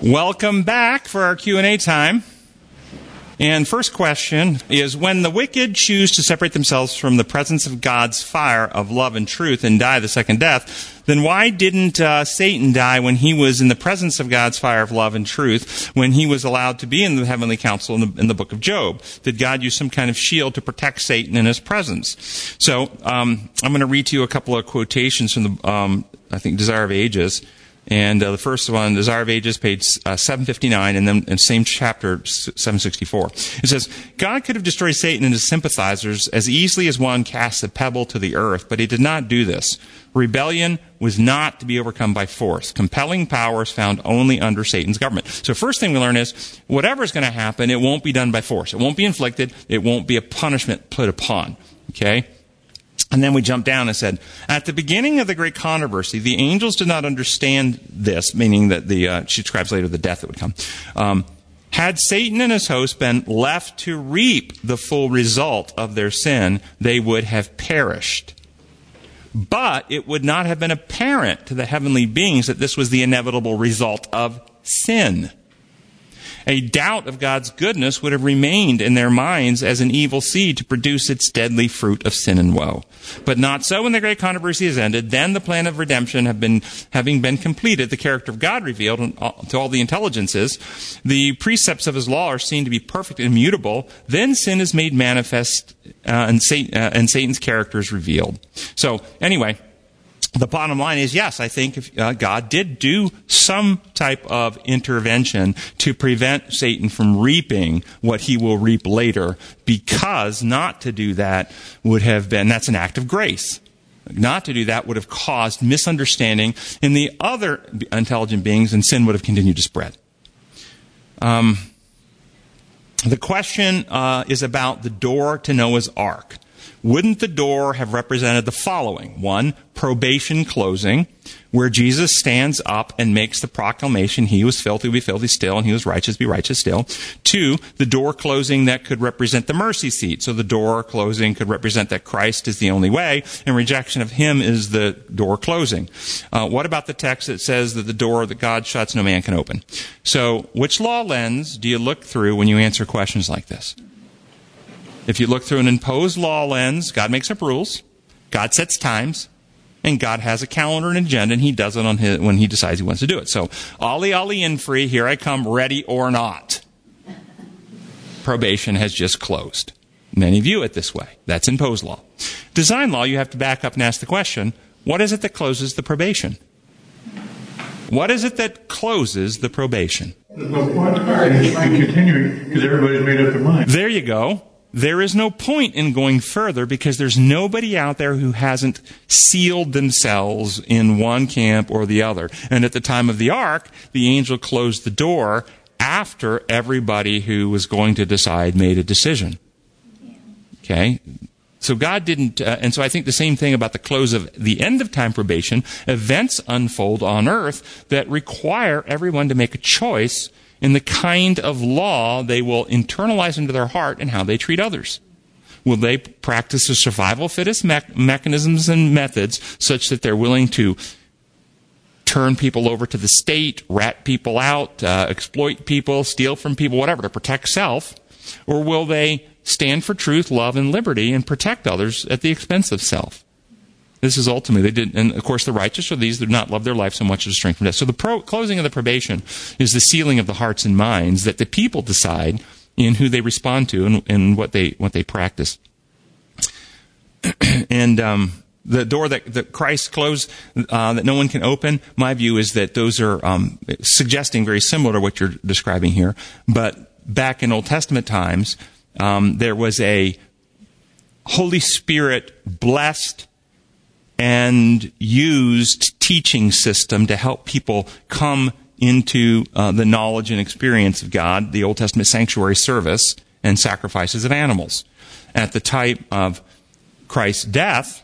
Welcome back for our Q&A time. And first question is, when the wicked choose to separate themselves from the presence of God's fire of love and truth and die the second death, then why didn't Satan die when he was in the presence of God's fire of love and truth, when he was allowed to be in the heavenly council in the book of Job? Did God use some kind of shield to protect Satan in his presence? So I'm going to read to you a couple of quotations from the, I think, Desire of Ages. And the first one, Desire of Ages, page 759, and then in same chapter, 764. It says, God could have destroyed Satan and his sympathizers as easily as one casts a pebble to the earth, but he did not do this. Rebellion was not to be overcome by force. Compelling power is found only under Satan's government. So first thing we learn is, whatever is going to happen, it won't be done by force. It won't be inflicted. It won't be a punishment put upon. Okay? And then we jump down and said, at the beginning of the great controversy, the angels did not understand this, meaning that the she describes later the death that would come. Had Satan and his host been left to reap the full result of their sin, they would have perished. But it would not have been apparent to the heavenly beings that this was the inevitable result of sin. A doubt of God's goodness would have remained in their minds as an evil seed to produce its deadly fruit of sin and woe. But not so when the great controversy has ended. Then the plan of redemption having been completed, the character of God revealed to all the intelligences. The precepts of his law are seen to be perfect and immutable. Then sin is made manifest, and Satan's character is revealed. So, anyway, the bottom line is, yes, I think if, God did do some type of intervention to prevent Satan from reaping what he will reap later, because not to do that would have been, that's an act of grace. Not to do that would have caused misunderstanding in the other intelligent beings, and sin would have continued to spread. The question is about the door to Noah's Ark. Wouldn't the door have represented the following? One, probation closing, where Jesus stands up and makes the proclamation, he was filthy, be filthy still, and he was righteous, be righteous still. Two, the door closing that could represent the mercy seat. So the door closing could represent that Christ is the only way, and rejection of him is the door closing. What about the text that says that the door that God shuts, no man can open? So which law lens do you look through when you answer questions like this? If you look through an imposed law lens, God makes up rules, God sets times, and God has a calendar and agenda, and he does it on his, when he decides he wants to do it. So, ollie, ollie, in free, here I come, ready or not. Probation has just closed. Many view it this way. That's imposed law. Design law, you have to back up and ask the question, what is it that closes the probation? What is it that closes the probation? Continuing, because everybody's made up their mind. There you go. There is no point in going further because there's nobody out there who hasn't sealed themselves in one camp or the other. And at the time of the ark, the angel closed the door after everybody who was going to decide made a decision. Okay? So God didn't, and so I think the same thing about the close of the end of time probation, events unfold on earth that require everyone to make a choice in the kind of law they will internalize into their heart and how they treat others. Will they practice the survival fittest mechanisms and methods such that they're willing to turn people over to the state, rat people out, exploit people, steal from people, whatever, to protect self? Or will they stand for truth, love, and liberty and protect others at the expense of self? This is ultimately, they did, and of course the righteous are these that do not love their life so much as to shrink from death. So the closing of the probation is the sealing of the hearts and minds that the people decide in who they respond to and what they practice. And the door that Christ closed, that no one can open, my view is that those are suggesting very similar to what you're describing here. But back in Old Testament times, there was a Holy Spirit blessed and used teaching system to help people come into the knowledge and experience of God, the Old Testament sanctuary service and sacrifices of animals. At the time of Christ's death,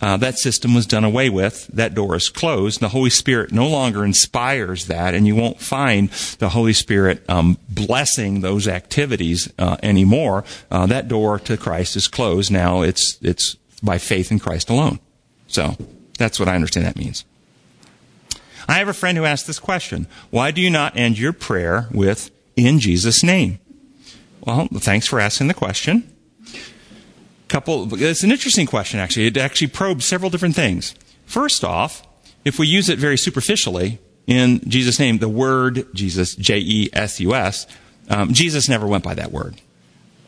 that system was done away with. That door is closed. The Holy Spirit no longer inspires that, and you won't find the Holy Spirit blessing those activities anymore. That door to Christ is closed. Now it's by faith in Christ alone. So that's what I understand that means. I have a friend who asked this question. Why do you not end your prayer with, in Jesus' name? Well, thanks for asking the question. It's an interesting question, actually. It actually probes several different things. First off, if we use it very superficially, in Jesus' name, the word Jesus, J-E-S-U-S, Jesus never went by that word.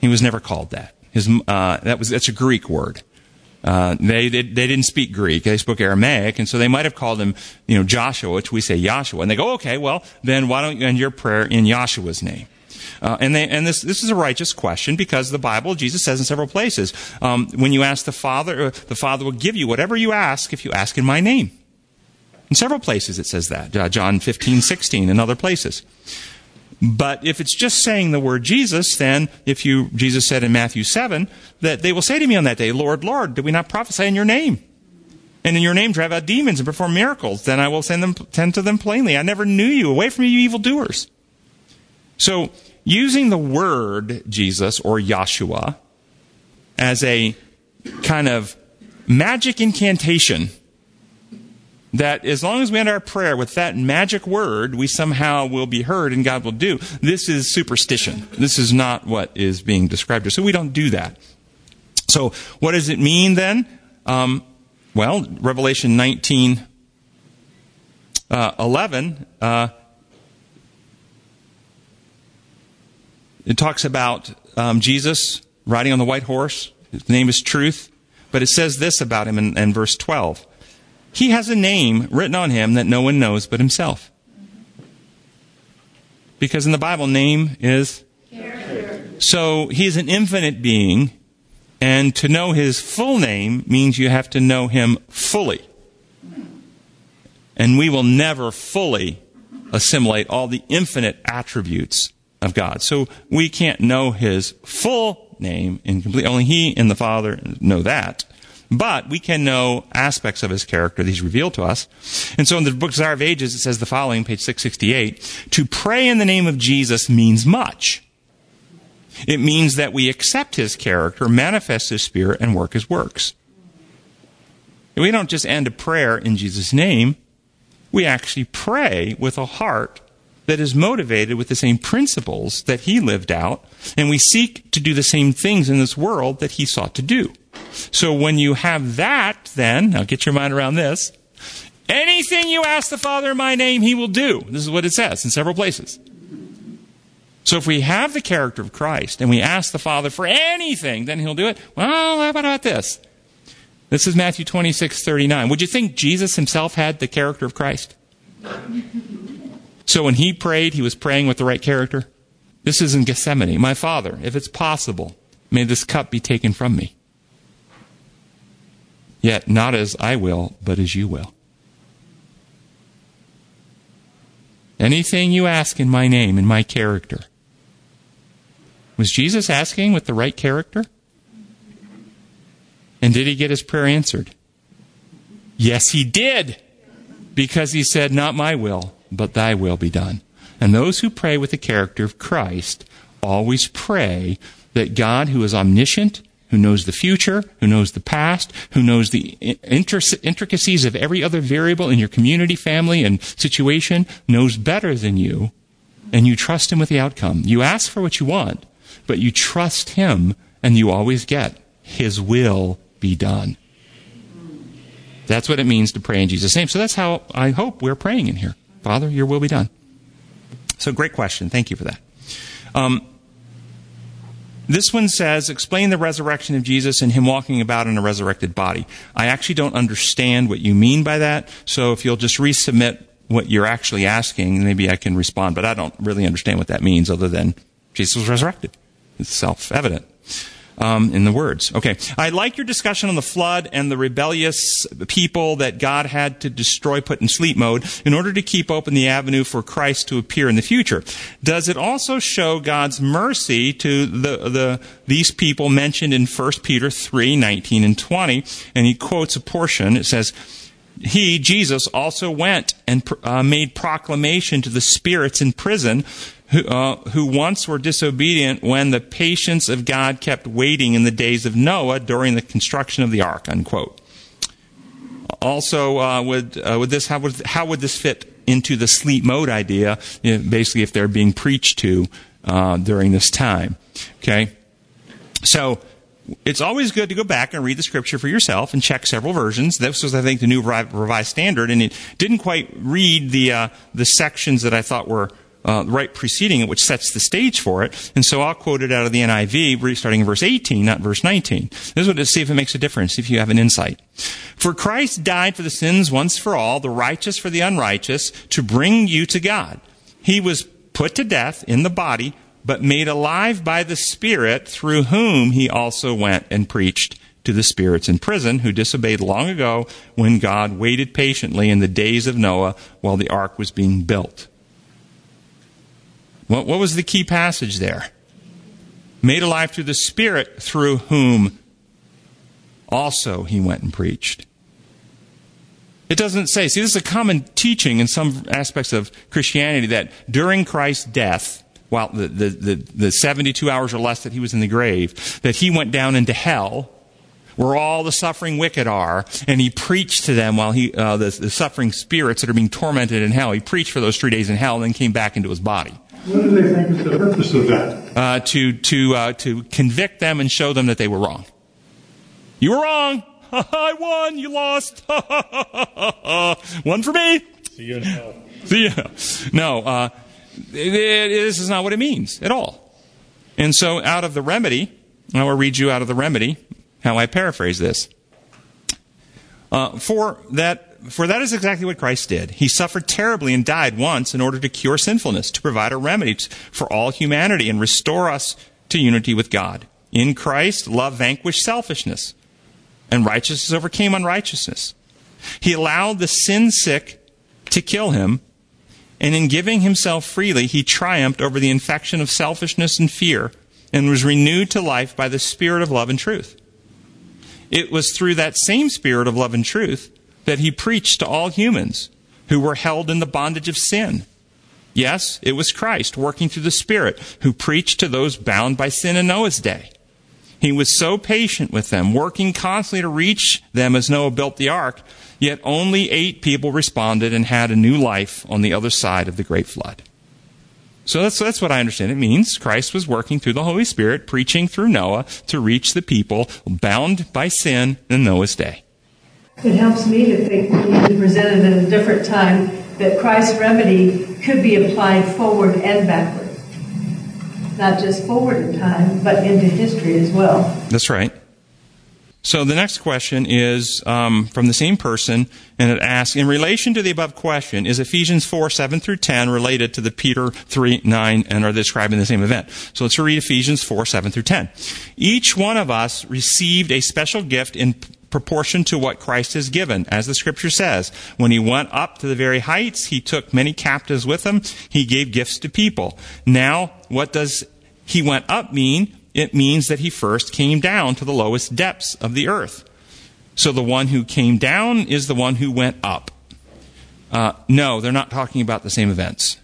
He was never called that. That's a Greek word. They didn't speak Greek. They spoke Aramaic, and so they might have called him, Joshua, which we say Yahshua. And they go, okay, well, then why don't you end your prayer in Yahshua's name? And this is a righteous question, because the Bible, Jesus says in several places, when you ask the Father will give you whatever you ask if you ask in my name. In several places it says that, John 15:16, and other places. But if it's just saying the word Jesus, then Jesus said in Matthew 7 that they will say to me on that day, Lord, Lord, did we not prophesy in your name? And in your name drive out demons and perform miracles. Then I will tend to them plainly. I never knew you. Away from me, you evildoers. So using the word Jesus or Yahshua as a kind of magic incantation, that as long as we end our prayer with that magic word, we somehow will be heard and God will do. This is superstition. This is not what is being described here. So we don't do that. So what does it mean then? Well, Revelation 19:11, it talks about Jesus riding on the white horse. His name is Truth. But it says this about him in verse 12. He has a name written on him that no one knows but himself. Because in the Bible, name is character. So he is an infinite being, and to know his full name means you have to know him fully. And we will never fully assimilate all the infinite attributes of God. So we can't know his full name incompletely. Only he and the Father know that. But we can know aspects of his character that he's revealed to us. And so in the book Desire of Ages, it says the following, page 668, to pray in the name of Jesus means much. It means that we accept his character, manifest his spirit, and work his works. We don't just end a prayer in Jesus' name. We actually pray with a heart that is motivated with the same principles that he lived out, and we seek to do the same things in this world that he sought to do. So when you have that, then, now get your mind around this, anything you ask the Father in my name, he will do. This is what it says in several places. So if we have the character of Christ and we ask the Father for anything, then he'll do it. Well, how about this? This is Matthew 26:39. Would you think Jesus himself had the character of Christ? So when he prayed, he was praying with the right character. This is in Gethsemane. My Father, if it's possible, may this cup be taken from me. Yet not as I will, but as you will. Anything you ask in my name, in my character. Was Jesus asking with the right character? And did he get his prayer answered? Yes, he did. Because he said, not my will, but thy will be done. And those who pray with the character of Christ always pray that God, who is omniscient, who knows the future, who knows the past, who knows the intricacies of every other variable in your community, family, and situation, knows better than you, and you trust him with the outcome. You ask for what you want, but you trust him, and you always get his will be done. That's what it means to pray in Jesus' name. So that's how I hope we're praying in here. Father, your will be done. So great question. Thank you for that. This one says, explain the resurrection of Jesus and him walking about in a resurrected body. I actually don't understand what you mean by that, so if you'll just resubmit what you're actually asking, maybe I can respond, but I don't really understand what that means other than Jesus was resurrected. It's self-evident in the words. Okay, I like your discussion on the flood and the rebellious people that God had to destroy, put in sleep mode, in order to keep open the avenue for Christ to appear in the future. Does it also show God's mercy to these people mentioned in 1 Peter 3:19 and 20? And he quotes a portion. It says, he, Jesus, also went and made proclamation to the spirits in prison who once were disobedient when the patience of God kept waiting in the days of Noah during the construction of the ark, unquote. Also, how would this fit into the sleep mode idea? You know, basically, if they're being preached to during this time, okay. So it's always good to go back and read the scripture for yourself and check several versions. This was, I think, the New Revised Standard, and it didn't quite read the sections that I thought were right preceding it, which sets the stage for it. And so I'll quote it out of the NIV, starting in verse 18, not verse 19. This is to see if it makes a difference, if you have an insight. For Christ died for the sins once for all, the righteous for the unrighteous, to bring you to God. He was put to death in the body, but made alive by the Spirit, through whom he also went and preached to the spirits in prison, who disobeyed long ago, when God waited patiently in the days of Noah while the ark was being built. What was the key passage there? Made alive through the Spirit, through whom also he went and preached. It doesn't say. See, this is a common teaching in some aspects of Christianity that during Christ's death, while the 72 hours or less that he was in the grave, that he went down into hell, where all the suffering wicked are, and he preached to them while he the suffering spirits that are being tormented in hell. He preached for those 3 days in hell and then came back into his body. What do they think is the purpose of that? To convict them and show them that they were wrong. You were wrong. I won. You lost. One for me. See you in hell. See you. No, this is not what it means at all. And so, out of the remedy, I will read you out of the remedy how I paraphrase this. For that is exactly what Christ did. He suffered terribly and died once in order to cure sinfulness, to provide a remedy for all humanity and restore us to unity with God. In Christ, love vanquished selfishness, and righteousness overcame unrighteousness. He allowed the sin sick to kill him, and in giving himself freely, he triumphed over the infection of selfishness and fear, and was renewed to life by the Spirit of love and truth. It was through that same Spirit of love and truth that he preached to all humans who were held in the bondage of sin. Yes, it was Christ, working through the Spirit, who preached to those bound by sin in Noah's day. He was so patient with them, working constantly to reach them as Noah built the ark, yet only 8 people responded and had a new life on the other side of the great flood. So that's what I understand it means. Christ was working through the Holy Spirit, preaching through Noah to reach the people bound by sin in Noah's day. It helps me to think, we presented at a different time, that Christ's remedy could be applied forward and backward. Not just forward in time, but into history as well. That's right. So the next question is from the same person, and it asks, in relation to the above question, is Ephesians 4, 7 through 10 related to the Peter 3, 9, and are they describing the same event? So let's read Ephesians 4, 7 through 10. Each one of us received a special gift in proportion to what Christ has given. As the scripture says, when he went up to the very heights, he took many captives with him. He gave gifts to people. Now, what does he went up mean? It means that he first came down to the lowest depths of the earth. So the one who came down is the one who went up. No, they're not talking about the same events.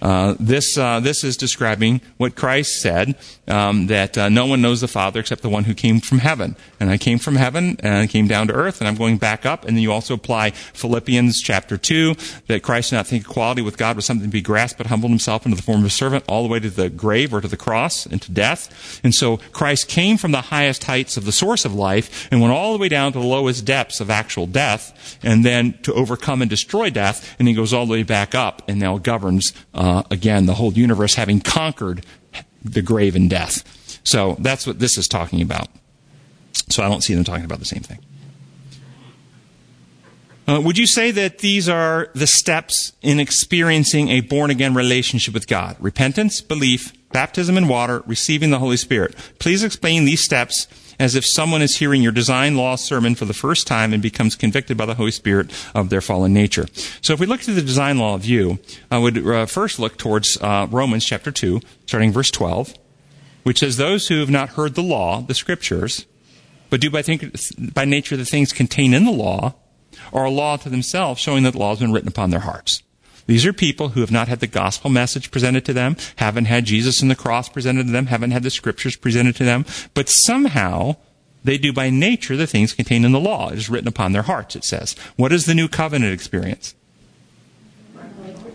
This is describing what Christ said, that no one knows the Father except the one who came from heaven. And I came from heaven, and I came down to earth, and I'm going back up. And then you also apply Philippians chapter 2, that Christ did not think equality with God was something to be grasped, but humbled himself into the form of a servant, all the way to the grave or to the cross and to death. And so Christ came from the highest heights of the source of life and went all the way down to the lowest depths of actual death, and then to overcome and destroy death. And he goes all the way back up and now governs again, the whole universe, having conquered the grave and death. So that's what this is talking about. So I don't see them talking about the same thing. Would you say that these are the steps in experiencing a born-again relationship with God? Repentance, belief, baptism in water, receiving the Holy Spirit. Please explain these steps as if someone is hearing your design law sermon for the first time and becomes convicted by the Holy Spirit of their fallen nature. So if we look to the design law view, I would first look towards Romans chapter 2, starting verse 12, which says, those who have not heard the law, the scriptures, but do by nature the things contained in the law, are a law to themselves, showing that the law has been written upon their hearts. These are people who have not had the gospel message presented to them, haven't had Jesus and the cross presented to them, haven't had the scriptures presented to them, but somehow They do by nature the things contained in the law. It is written upon their hearts, it says. What is the new covenant experience?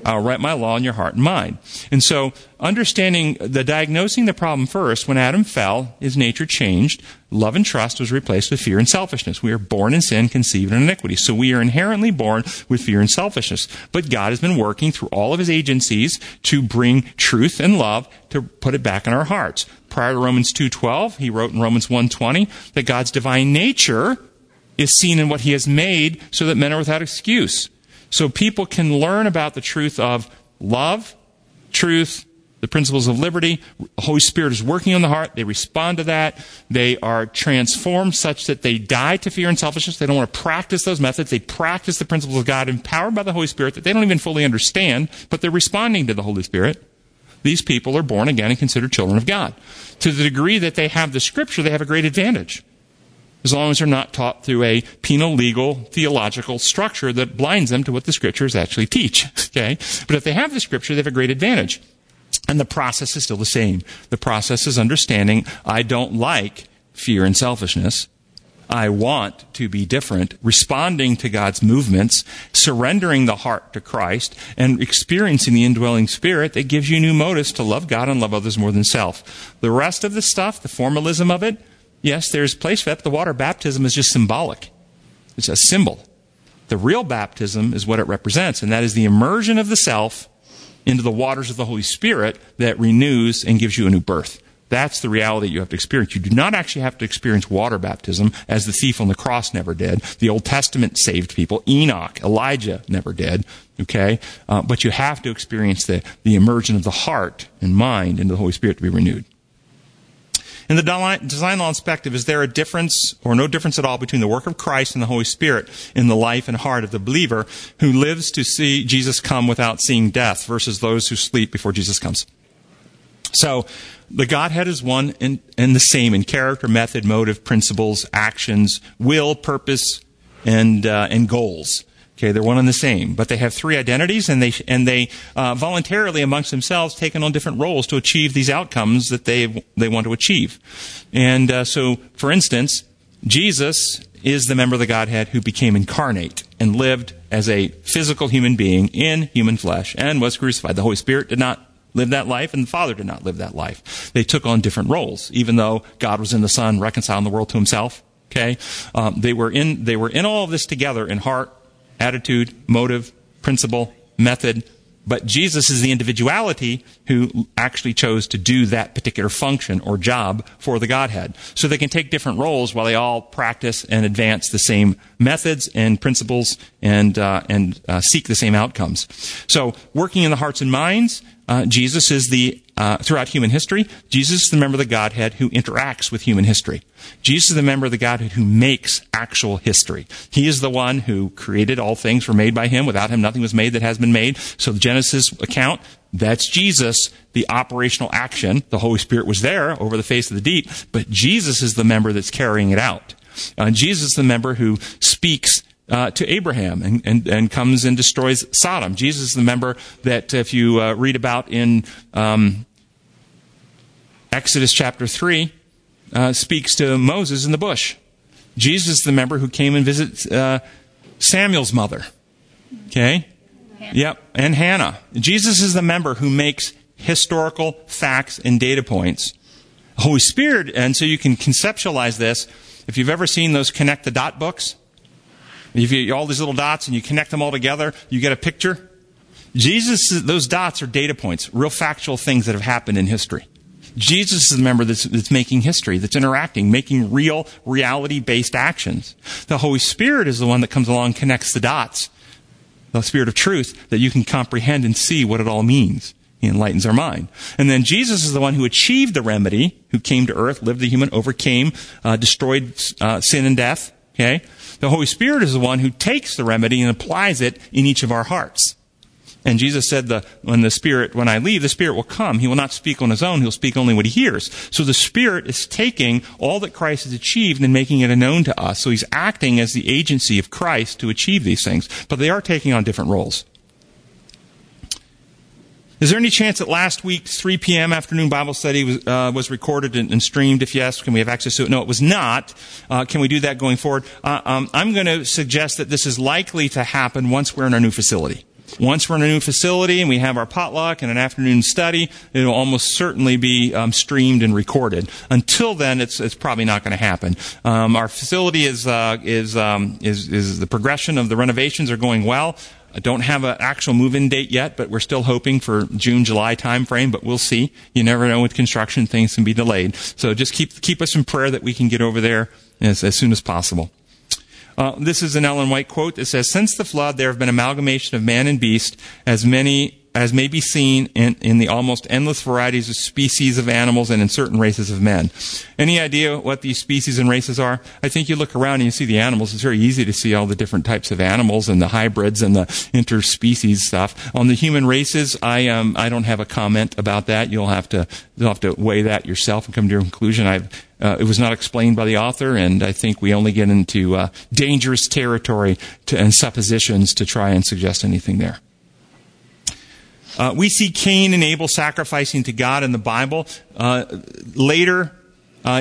I'll write my law in your heart and mind. And so understanding the diagnosing the problem first, when Adam fell, his nature changed. Love and trust was replaced with fear and selfishness. We are born in sin, conceived in iniquity. So we are inherently born with fear and selfishness. But God has been working through all of his agencies to bring truth and love to put it back in our hearts. Prior to Romans 2:12, he wrote in Romans 1:20 that God's divine nature is seen in what he has made so that men are without excuse. So people can learn about the truth of love, truth, the principles of liberty. The Holy Spirit is working on the heart. They respond to that. They are transformed such that they die to fear and selfishness. They don't want to practice those methods. They practice the principles of God empowered by the Holy Spirit that they don't even fully understand, but they're responding to the Holy Spirit. These people are born again and considered children of God. To the degree that they have the Scripture, they have a great advantage, as long as they're not taught through a penal, legal, theological structure that blinds them to what the Scriptures actually teach. Okay? But if they have the Scripture, they have a great advantage. And the process is still the same. The process is understanding, I don't like fear and selfishness. I want to be different, responding to God's movements, surrendering the heart to Christ, and experiencing the indwelling Spirit that gives you new motives to love God and love others more than self. The rest of the stuff, the formalism of it, yes, there's place for that. The water baptism is just symbolic. It's a symbol. The real baptism is what it represents, and that is the immersion of the self into the waters of the Holy Spirit that renews and gives you a new birth. That's the reality that you have to experience. You do not actually have to experience water baptism, as the thief on the cross never did. The Old Testament saved people. Enoch, Elijah never did. Okay? But you have to experience the immersion of the heart and mind into the Holy Spirit to be renewed. In the design law perspective, is there a difference or no difference at all between the work of Christ and the Holy Spirit in the life and heart of the believer who lives to see Jesus come without seeing death versus those who sleep before Jesus comes? So the Godhead is one and the same in character, method, motive, principles, actions, will, purpose, and goals. Okay, they're one and the same, but they have three identities, and they voluntarily amongst themselves taken on different roles to achieve these outcomes that they want to achieve. And so, for instance, Jesus is the member of the Godhead who became incarnate and lived as a physical human being in human flesh and was crucified. The Holy Spirit did not live that life, and the Father did not live that life. They took on different roles, even though God was in the Son reconciling the world to Himself. Okay, they were in all of this together in heart, attitude, motive, principle, method, but Jesus is the individuality who actually chose to do that particular function or job for the Godhead. So they can take different roles while they all practice and advance the same methods and principles and seek the same outcomes. So working in the hearts and minds, Jesus is throughout human history, Jesus is the member of the Godhead who interacts with human history. Jesus is the member of the Godhead who makes actual history. He is the one who created all things were made by him. Without him, nothing was made that has been made. So the Genesis account, that's Jesus, the operational action. The Holy Spirit was there over the face of the deep, but Jesus is the member that's carrying it out. Jesus is the member who speaks to Abraham and comes and destroys Sodom. Jesus is the member that if you read about in Exodus chapter 3, speaks to Moses in the bush. Jesus is the member who came and visits Samuel's mother. Okay? Yep, and Hannah. Jesus is the member who makes historical facts and data points. Holy Spirit, and so you can conceptualize this. If you've ever seen those connect the dot books, if you all these little dots and you connect them all together, you get a picture. Jesus, those dots are data points, real factual things that have happened in history. Jesus is the member that's making history, that's interacting, making real reality-based actions. The Holy Spirit is the one that comes along and connects the dots, the Spirit of truth, that you can comprehend and see what it all means. He enlightens our mind. And then Jesus is the one who achieved the remedy, who came to earth, lived the human, overcame, destroyed sin and death. Okay? The Holy Spirit is the one who takes the remedy and applies it in each of our hearts. And Jesus said, when I leave, the Spirit will come. He will not speak on his own. He'll speak only what he hears. So the Spirit is taking all that Christ has achieved and making it known to us. So he's acting as the agency of Christ to achieve these things. But they are taking on different roles. Is there any chance that last week's 3 p.m. afternoon Bible study was recorded and streamed? If yes, can we have access to it? No, it was not. Can we do that going forward? I'm going to suggest that this is likely to happen once we're in our new facility. Once we're in a new facility and we have our potluck and an afternoon study, it will almost certainly be streamed and recorded. Until then, it's probably not going to happen. Our facility is the progression of the renovations are going well. I don't have an actual move-in date yet, but we're still hoping for June, July time frame, but we'll see. You never know with construction, things can be delayed. So just keep us in prayer that we can get over there as soon as possible. This is an Ellen White quote that says, "Since the flood, there have been amalgamation of man and beast, as many as may be seen in the almost endless varieties of species of animals and in certain races of men." Any idea what these species and races are? I think you look around and you see the animals. It's very easy to see all the different types of animals and the hybrids and the interspecies stuff. On the human races, I don't have a comment about that. You'll have to weigh that yourself and come to your conclusion. It was not explained by the author, and I think we only get into dangerous territory and suppositions to try and suggest anything there. We see Cain and Abel sacrificing to God in the Bible. Later,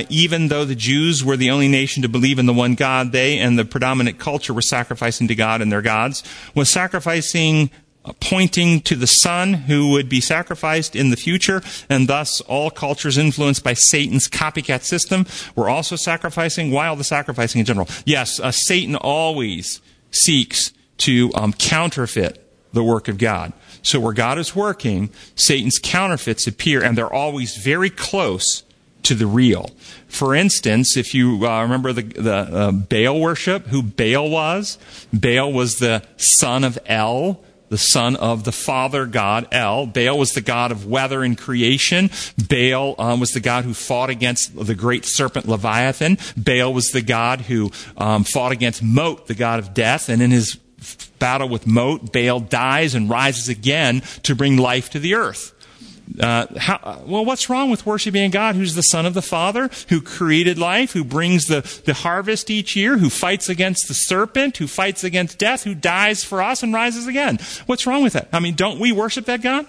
even though the Jews were the only nation to believe in the one God, they and the predominant culture were sacrificing to God and their gods. Was sacrificing pointing to the son who would be sacrificed in the future, and thus all cultures influenced by Satan's copycat system were also sacrificing. Why all the sacrificing in general? Yes, Satan always seeks to counterfeit the work of God. So where God is working, Satan's counterfeits appear, and they're always very close to the real. For instance, if you remember the Baal worship, who Baal was? Baal was the son of El, the son of the father god, El. Baal was the god of weather and creation. Baal was the god who fought against the great serpent Leviathan. Baal was the god who fought against Mot, the god of death. And in his battle with Mot, Baal dies and rises again to bring life to the earth. What's wrong with worshiping a God who's the son of the Father, who created life, who brings the harvest each year, who fights against the serpent, who fights against death, who dies for us and rises again? What's wrong with that? I mean, don't we worship that God?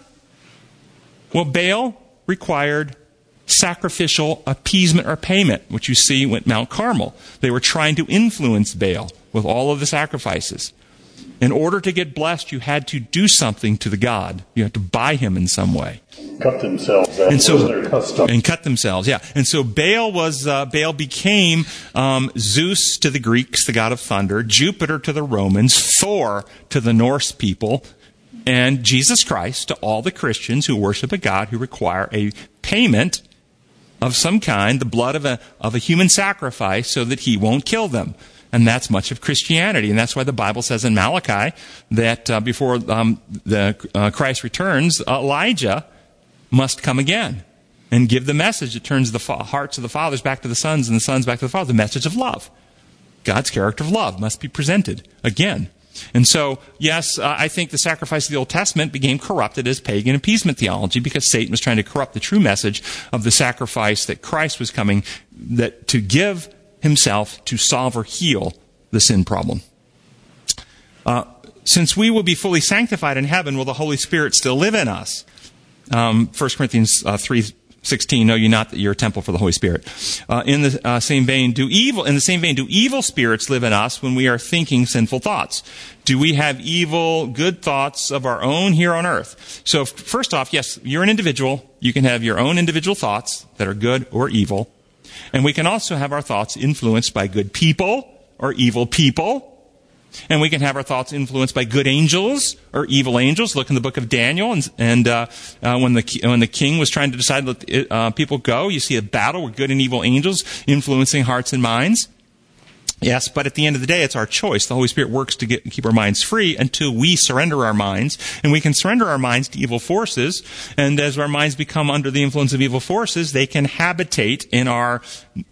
Well, Baal required sacrificial appeasement or payment, which you see at Mount Carmel. They were trying to influence Baal with all of the sacrifices. In order to get blessed, you had to do something to the God. You had to buy him in some way. Cut themselves. And cut themselves. And so Baal became Zeus to the Greeks, the god of thunder, Jupiter to the Romans, Thor to the Norse people, and Jesus Christ to all the Christians who worship a God who require a payment of some kind, the blood of a human sacrifice, so that he won't kill them. And that's much of Christianity. And that's why the Bible says in Malachi that before Christ returns, Elijah must come again and give the message that turns the hearts of the fathers back to the sons and the sons back to the fathers, the message of love. God's character of love must be presented again. And so, yes, I think the sacrifice of the Old Testament became corrupted as pagan appeasement theology because Satan was trying to corrupt the true message of the sacrifice that Christ was coming that to give himself to solve or heal the sin problem. Since we will be fully sanctified in heaven, will the Holy Spirit still live in us? 1 Corinthians 3:16, know ye not that you're a temple for the Holy Spirit. In the same vein, do evil spirits live in us when we are thinking sinful thoughts? Do we have evil, good thoughts of our own here on earth? So first off, yes, you're an individual. You can have your own individual thoughts that are good or evil. And we can also have our thoughts influenced by good people or evil people. And we can have our thoughts influenced by good angels or evil angels. Look in the book of Daniel. And when the king was trying to decide to let people go, you see a battle with good and evil angels influencing hearts and minds. Yes, but at the end of the day, it's our choice. The Holy Spirit works to keep our minds free until we surrender our minds. And we can surrender our minds to evil forces. And as our minds become under the influence of evil forces, they can habitate in our,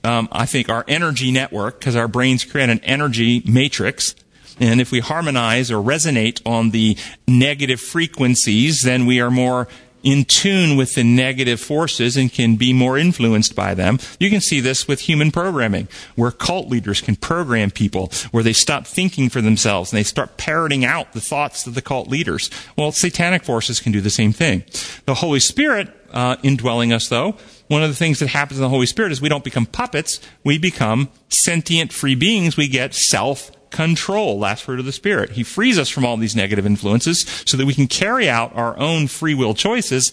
our energy network, because our brains create an energy matrix. And if we harmonize or resonate on the negative frequencies, then we are more in tune with the negative forces and can be more influenced by them. You can see this with human programming, where cult leaders can program people, where they stop thinking for themselves and they start parroting out the thoughts of the cult leaders. Well, satanic forces can do the same thing. The Holy Spirit indwelling us, though, one of the things that happens in the Holy Spirit is we don't become puppets, we become sentient free beings. We get self-control, last fruit of the Spirit. He frees us from all these negative influences so that we can carry out our own free will choices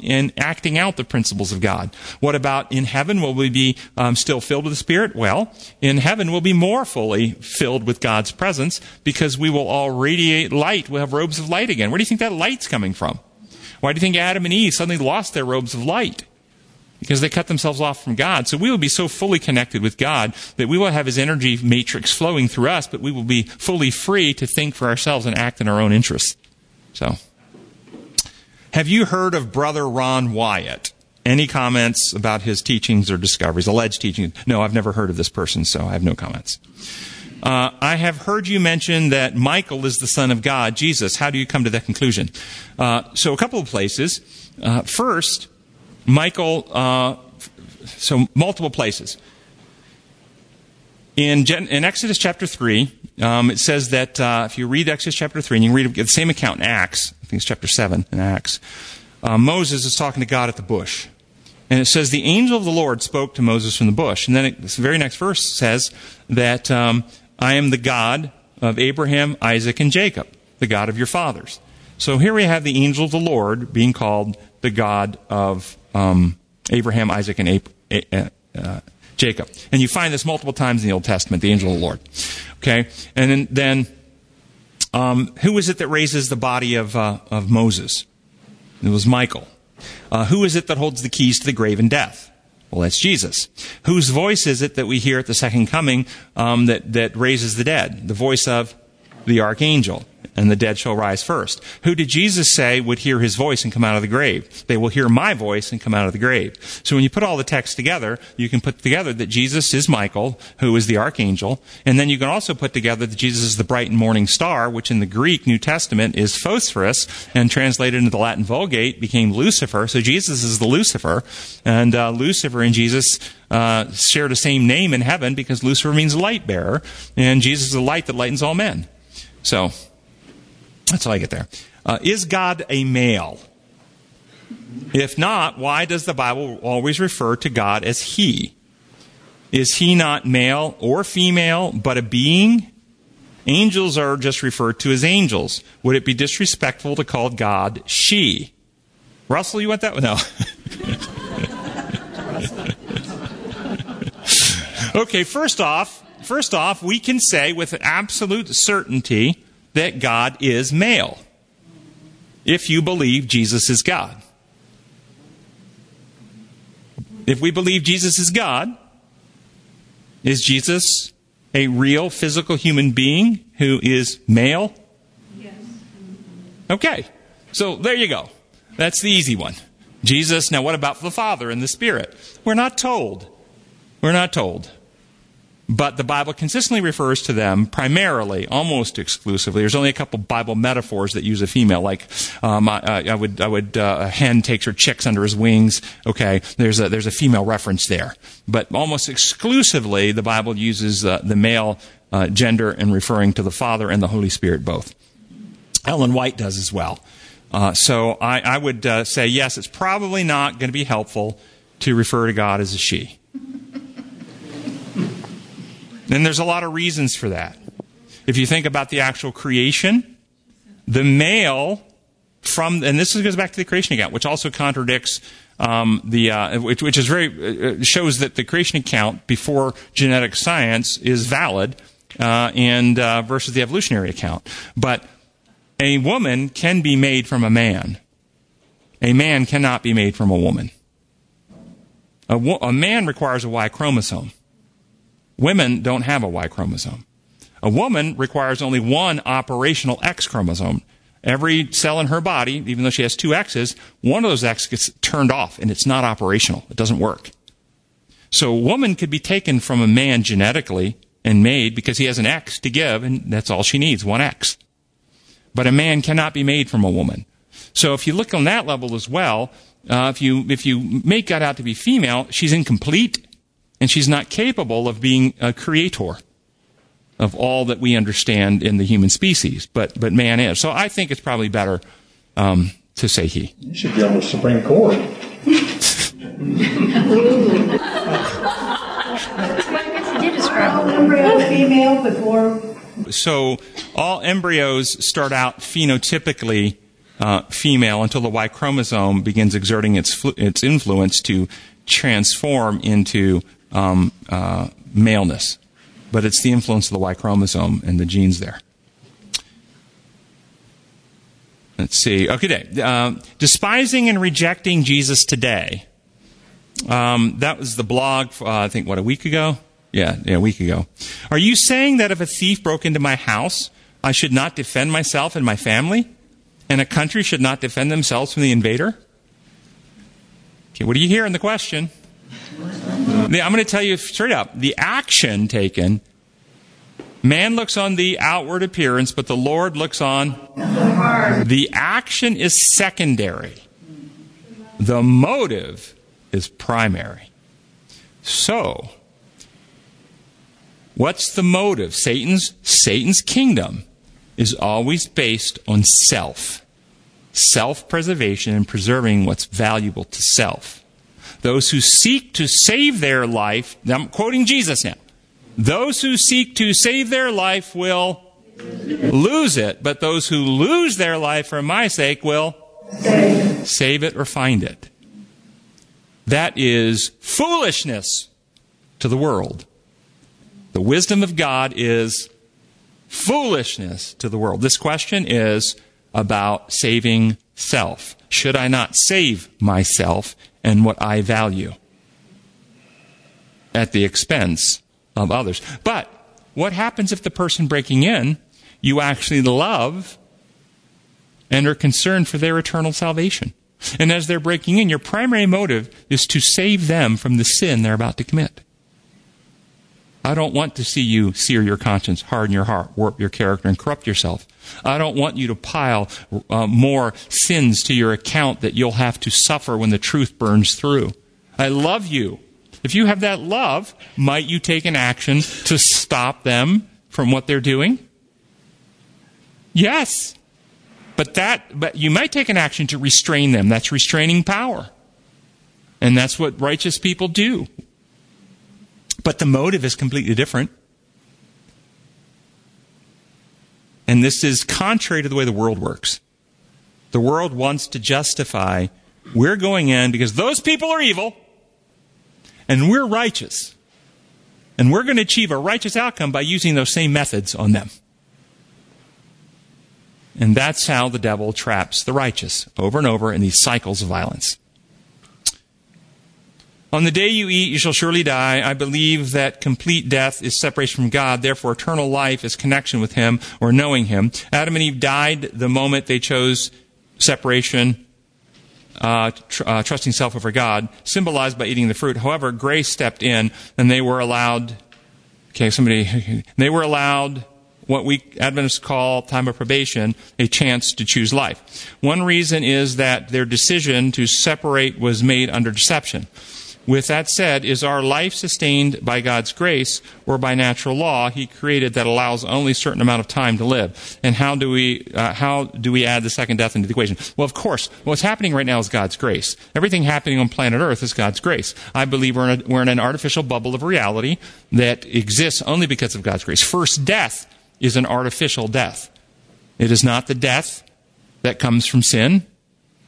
in acting out the principles of God. What about in heaven? Will we be still filled with the Spirit? Well, in heaven we'll be more fully filled with God's presence because we will all radiate light. We'll have robes of light again. Where do you think that light's coming from? Why do you think Adam and Eve suddenly lost their robes of light? Because they cut themselves off from God. So we will be so fully connected with God that we will have his energy matrix flowing through us, but we will be fully free to think for ourselves and act in our own interests. So, have you heard of Brother Ron Wyatt? Any comments about his teachings or discoveries, alleged teachings? No, I've never heard of this person, so I have no comments. I have heard you mention that Michael is the Son of God, Jesus. How do you come to that conclusion? So a couple of places. First, Michael, so multiple places. In Exodus chapter 3, it says that if you read Exodus chapter 3, and you can read the same account in Acts, I think it's chapter 7 in Acts, Moses is talking to God at the bush. And it says, the angel of the Lord spoke to Moses from the bush. And then this very next verse says that I am the God of Abraham, Isaac, and Jacob, the God of your fathers. So here we have the angel of the Lord being called the God of Abraham, Isaac, and Jacob. And you find this multiple times in the Old Testament, the angel of the Lord. Okay? And then who is it that raises the body of Moses? It was Michael. Who is it that holds the keys to the grave and death? Well, that's Jesus. Whose voice is it that we hear at the second coming that raises the dead? The voice of the archangel. And the dead shall rise first. Who did Jesus say would hear his voice and come out of the grave? They will hear my voice and come out of the grave. So when you put all the texts together, you can put together that Jesus is Michael, who is the archangel. And then you can also put together that Jesus is the bright and morning star, which in the Greek New Testament is Phosphorus, and translated into the Latin Vulgate became Lucifer. So Jesus is the Lucifer. And Lucifer and Jesus share the same name in heaven because Lucifer means light bearer. And Jesus is the light that lightens all men. So that's how I get there. Is God a male? If not, why does the Bible always refer to God as he? Is he not male or female, but a being? Angels are just referred to as angels. Would it be disrespectful to call God she? Russell, you want that one? No. Okay, first off, we can say with absolute certainty that God is male, if you believe Jesus is God. If we believe Jesus is God, is Jesus a real physical human being who is male? Yes. Okay, so there you go. That's the easy one. Jesus, now what about the Father and the Spirit? We're not told. But the Bible consistently refers to them primarily, almost exclusively. There's only a couple Bible metaphors that use a female, like a hen takes her chicks under his wings. Okay, there's a female reference there. But almost exclusively, the Bible uses the male gender in referring to the Father and the Holy Spirit both. Ellen White does as well. So I would say, yes, it's probably not going to be helpful to refer to God as a she. And there's a lot of reasons for that. If you think about the actual creation, the male and this goes back to the creation account, which also contradicts which is very shows that the creation account before genetic science is valid and versus the evolutionary account. But a woman can be made from a man. A man cannot be made from a woman. A man requires a Y chromosome. Women don't have a Y chromosome. A woman requires only one operational X chromosome. Every cell in her body, even though she has two X's, one of those X gets turned off and it's not operational. It doesn't work. So a woman could be taken from a man genetically and made because he has an X to give, and that's all she needs, one X. But a man cannot be made from a woman. So if you look on that level as well, if you make God out to be female, she's incomplete, and she's not capable of being a creator of all that we understand in the human species. But man is. So I think it's probably better to say he. You should be on the Supreme Court. Embryo female before. So all embryos start out phenotypically female until the Y chromosome begins exerting its influence to transform into maleness. But it's the influence of the Y chromosome and the genes there. Let's see. Okay, despising and rejecting Jesus today. That was the blog, a week ago? Yeah, a week ago. Are you saying that if a thief broke into my house, I should not defend myself and my family? And a country should not defend themselves from the invader? Okay, what do you hear in the question? I'm going to tell you straight up. The action taken, man looks on the outward appearance, but the Lord looks on the heart. The action is secondary. The motive is primary. So, what's the motive? Satan's kingdom is always based on self. Self-preservation and preserving what's valuable to self. Those who seek to save their life, I'm quoting Jesus now, those who seek to save their life will lose it, but those who lose their life for my sake will save it or find it. That is foolishness to the world. The wisdom of God is foolishness to the world. This question is about saving self. Should I not save myself and what I value at the expense of others? But what happens if the person breaking in, you actually love and are concerned for their eternal salvation? And as they're breaking in, your primary motive is to save them from the sin they're about to commit. I don't want to see you sear your conscience, harden your heart, warp your character, and corrupt yourself. I don't want you to pile more sins to your account that you'll have to suffer when the truth burns through. I love you. If you have that love, might you take an action to stop them from what they're doing? Yes. But you might take an action to restrain them. That's restraining power. And that's what righteous people do. But the motive is completely different. And this is contrary to the way the world works. The world wants to justify, we're going in because those people are evil, and we're righteous. And we're going to achieve a righteous outcome by using those same methods on them. And that's how the devil traps the righteous over and over in these cycles of violence. On the day you eat, you shall surely die. I believe that complete death is separation from God. Therefore, eternal life is connection with him or knowing him. Adam and Eve died the moment they chose separation, trusting self over God, symbolized by eating the fruit. However, grace stepped in, and they were allowed what we Adventists call time of probation, a chance to choose life. One reason is that their decision to separate was made under deception. With that said, is our life sustained by God's grace or by natural law he created that allows only a certain amount of time to live? And how do we add the second death into the equation? Well, of course, what's happening right now is God's grace. Everything happening on planet Earth is God's grace. I believe we're in an artificial bubble of reality that exists only because of God's grace. First death is an artificial death. It is not the death that comes from sin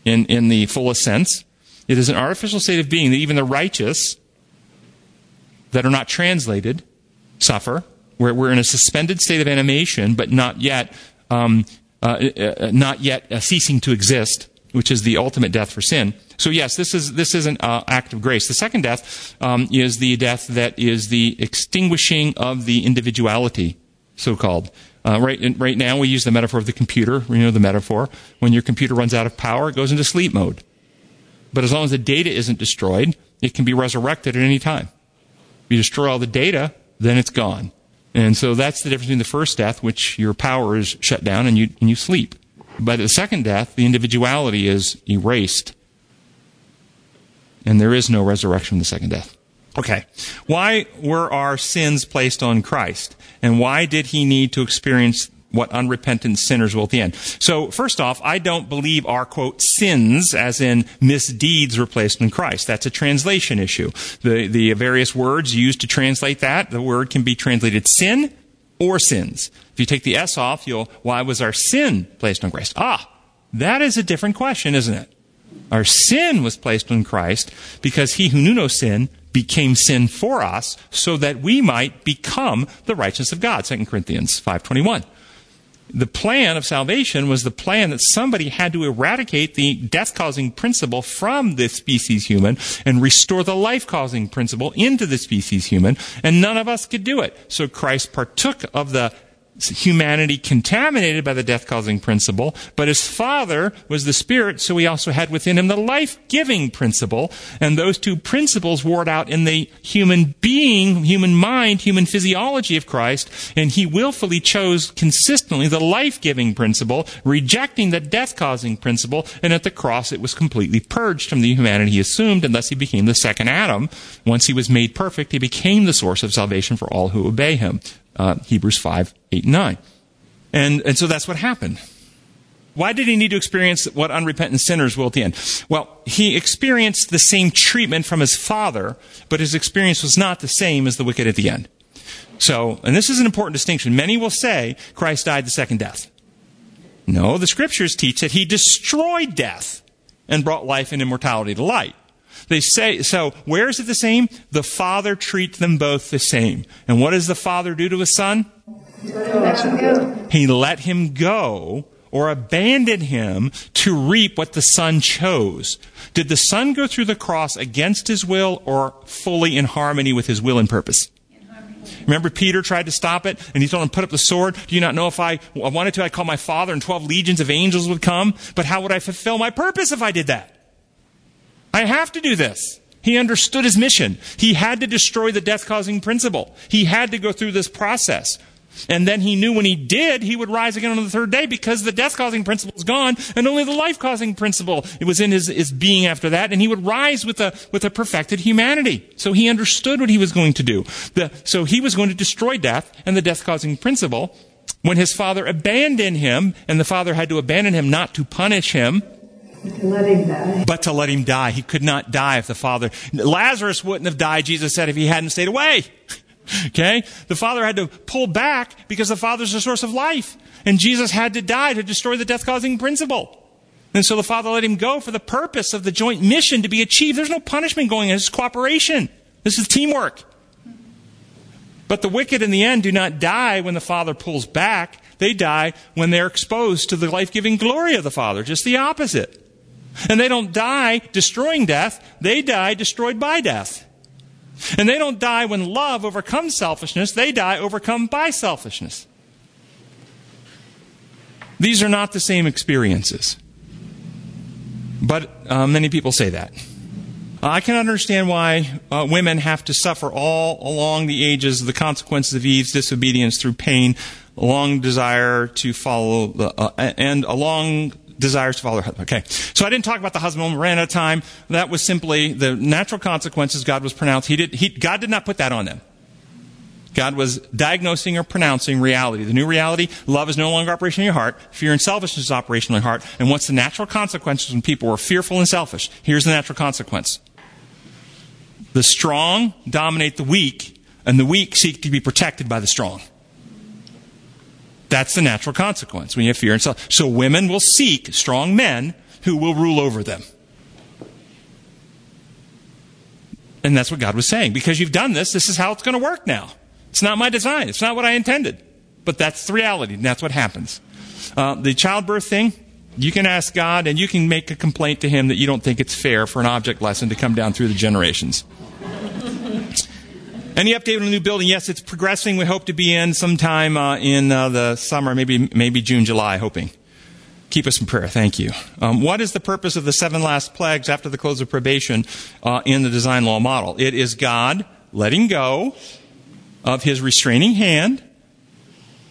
in the fullest sense. It is an artificial state of being that even the righteous that are not translated suffer. We're in a suspended state of animation, but not yet ceasing to exist, which is the ultimate death for sin. So yes, this is an act of grace. The second death is the death that is the extinguishing of the individuality, so-called. Right now we use the metaphor of the computer. You know the metaphor. When your computer runs out of power, it goes into sleep mode. But as long as the data isn't destroyed, it can be resurrected at any time. If you destroy all the data, then it's gone. And so that's the difference between the first death, which your power is shut down and you sleep. But at the second death, the individuality is erased, and there is no resurrection in the second death. Okay. Why were our sins placed on Christ? And why did he need to experience what unrepentant sinners will at the end? So, first off, I don't believe our, quote, sins, as in misdeeds, were placed in Christ. That's a translation issue. The various words used to translate that, the word can be translated sin or sins. If you take the S off, why was our sin placed on Christ? Ah, that is a different question, isn't it? Our sin was placed on Christ because he who knew no sin became sin for us so that we might become the righteousness of God, 2 Corinthians 5:21. The plan of salvation was the plan that somebody had to eradicate the death-causing principle from the species human and restore the life-causing principle into the species human, and none of us could do it. So Christ partook of the humanity contaminated by the death-causing principle, but his Father was the Spirit, so he also had within him the life-giving principle, and those two principles wore out in the human being, human mind, human physiology of Christ, and he willfully chose consistently the life-giving principle, rejecting the death-causing principle, and at the cross it was completely purged from the humanity he assumed, and thus he became the second Adam. Once he was made perfect, he became the source of salvation for all who obey him. Hebrews 5, 8, and 9. And so that's what happened. Why did he need to experience what unrepentant sinners will at the end? Well, he experienced the same treatment from his Father, but his experience was not the same as the wicked at the end. So, and this is an important distinction. Many will say Christ died the second death. No, the Scriptures teach that he destroyed death and brought life and immortality to light. They say, so where is it the same? The Father treats them both the same. And what does the Father do to his Son? He let him go or abandoned him to reap what the Son chose. Did the Son go through the cross against his will or fully in harmony with his will and purpose? Remember Peter tried to stop it, and he told him, put up the sword. Do you not know if I wanted to, I'd call my Father and 12 legions of angels would come? But how would I fulfill my purpose if I did that? I have to do this. He understood his mission. He had to destroy the death-causing principle. He had to go through this process. And then he knew when he did, he would rise again on the third day because the death-causing principle was gone and only the life-causing principle was in his being after that. And he would rise with a perfected humanity. So he understood what he was going to do. So he was going to destroy death and the death-causing principle. When his Father abandoned him, and the Father had to abandon him not to punish him, but to let him die. He could not die if the Father... Lazarus wouldn't have died, Jesus said, if he hadn't stayed away. Okay? The Father had to pull back because the Father's the source of life. And Jesus had to die to destroy the death-causing principle. And so the Father let him go for the purpose of the joint mission to be achieved. There's no punishment going on. It's cooperation. This is teamwork. But the wicked in the end do not die when the Father pulls back. They die when they're exposed to the life-giving glory of the Father. Just the opposite. And they don't die destroying death. They die destroyed by death. And they don't die when love overcomes selfishness. They die overcome by selfishness. These are not the same experiences. But many people say that. I can understand why women have to suffer all along the ages the consequences of Eve's disobedience through pain, a long desire to follow, and a long... desires to follow their husband. Okay. So I didn't talk about the husband. We ran out of time. That was simply the natural consequences God was pronounced. God did not put that on them. God was diagnosing or pronouncing reality. The new reality, love is no longer operational in your heart. Fear and selfishness is operational in your heart. And what's the natural consequences when people were fearful and selfish? Here's the natural consequence. The strong dominate the weak, and the weak seek to be protected by the strong. That's the natural consequence when you have fear and self. So women will seek strong men who will rule over them. And that's what God was saying. Because you've done this, this is how it's going to work now. It's not my design. It's not what I intended. But that's the reality, and that's what happens. The childbirth thing, you can ask God, and you can make a complaint to him that you don't think it's fair for an object lesson to come down through the generations. Any update on the new building? Yes, it's progressing. We hope to be in sometime in the summer, maybe June, July, hoping. Keep us in prayer. Thank you. What is the purpose of the 7 last plagues after the close of probation in the design law model? It is God letting go of his restraining hand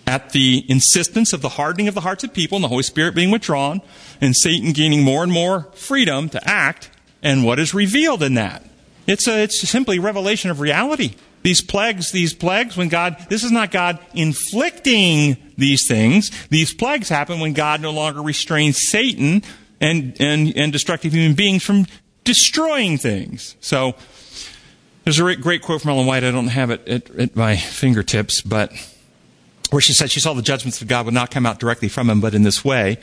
at the insistence of the hardening of the hearts of people and the Holy Spirit being withdrawn and Satan gaining more and more freedom to act and what is revealed in that. It's simply revelation of reality. These plagues, this is not God inflicting these things. These plagues happen when God no longer restrains Satan and destructive human beings from destroying things. So there's a great quote from Ellen White. I don't have it at my fingertips, but where she said she saw the judgments of God would not come out directly from him, but in this way,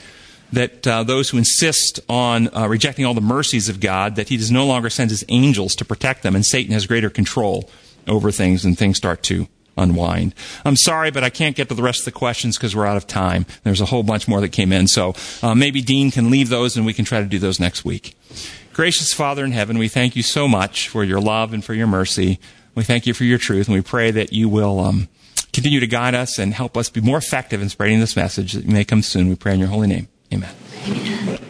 that those who insist on rejecting all the mercies of God, that he does no longer send his angels to protect them, and Satan has greater control over things, and things start to unwind. I'm sorry, but I can't get to the rest of the questions because we're out of time. There's a whole bunch more that came in, so maybe Dean can leave those, and we can try to do those next week. Gracious Father in heaven, we thank you so much for your love and for your mercy. We thank you for your truth, and we pray that you will continue to guide us and help us be more effective in spreading this message that may come soon. We pray in your holy name. Amen.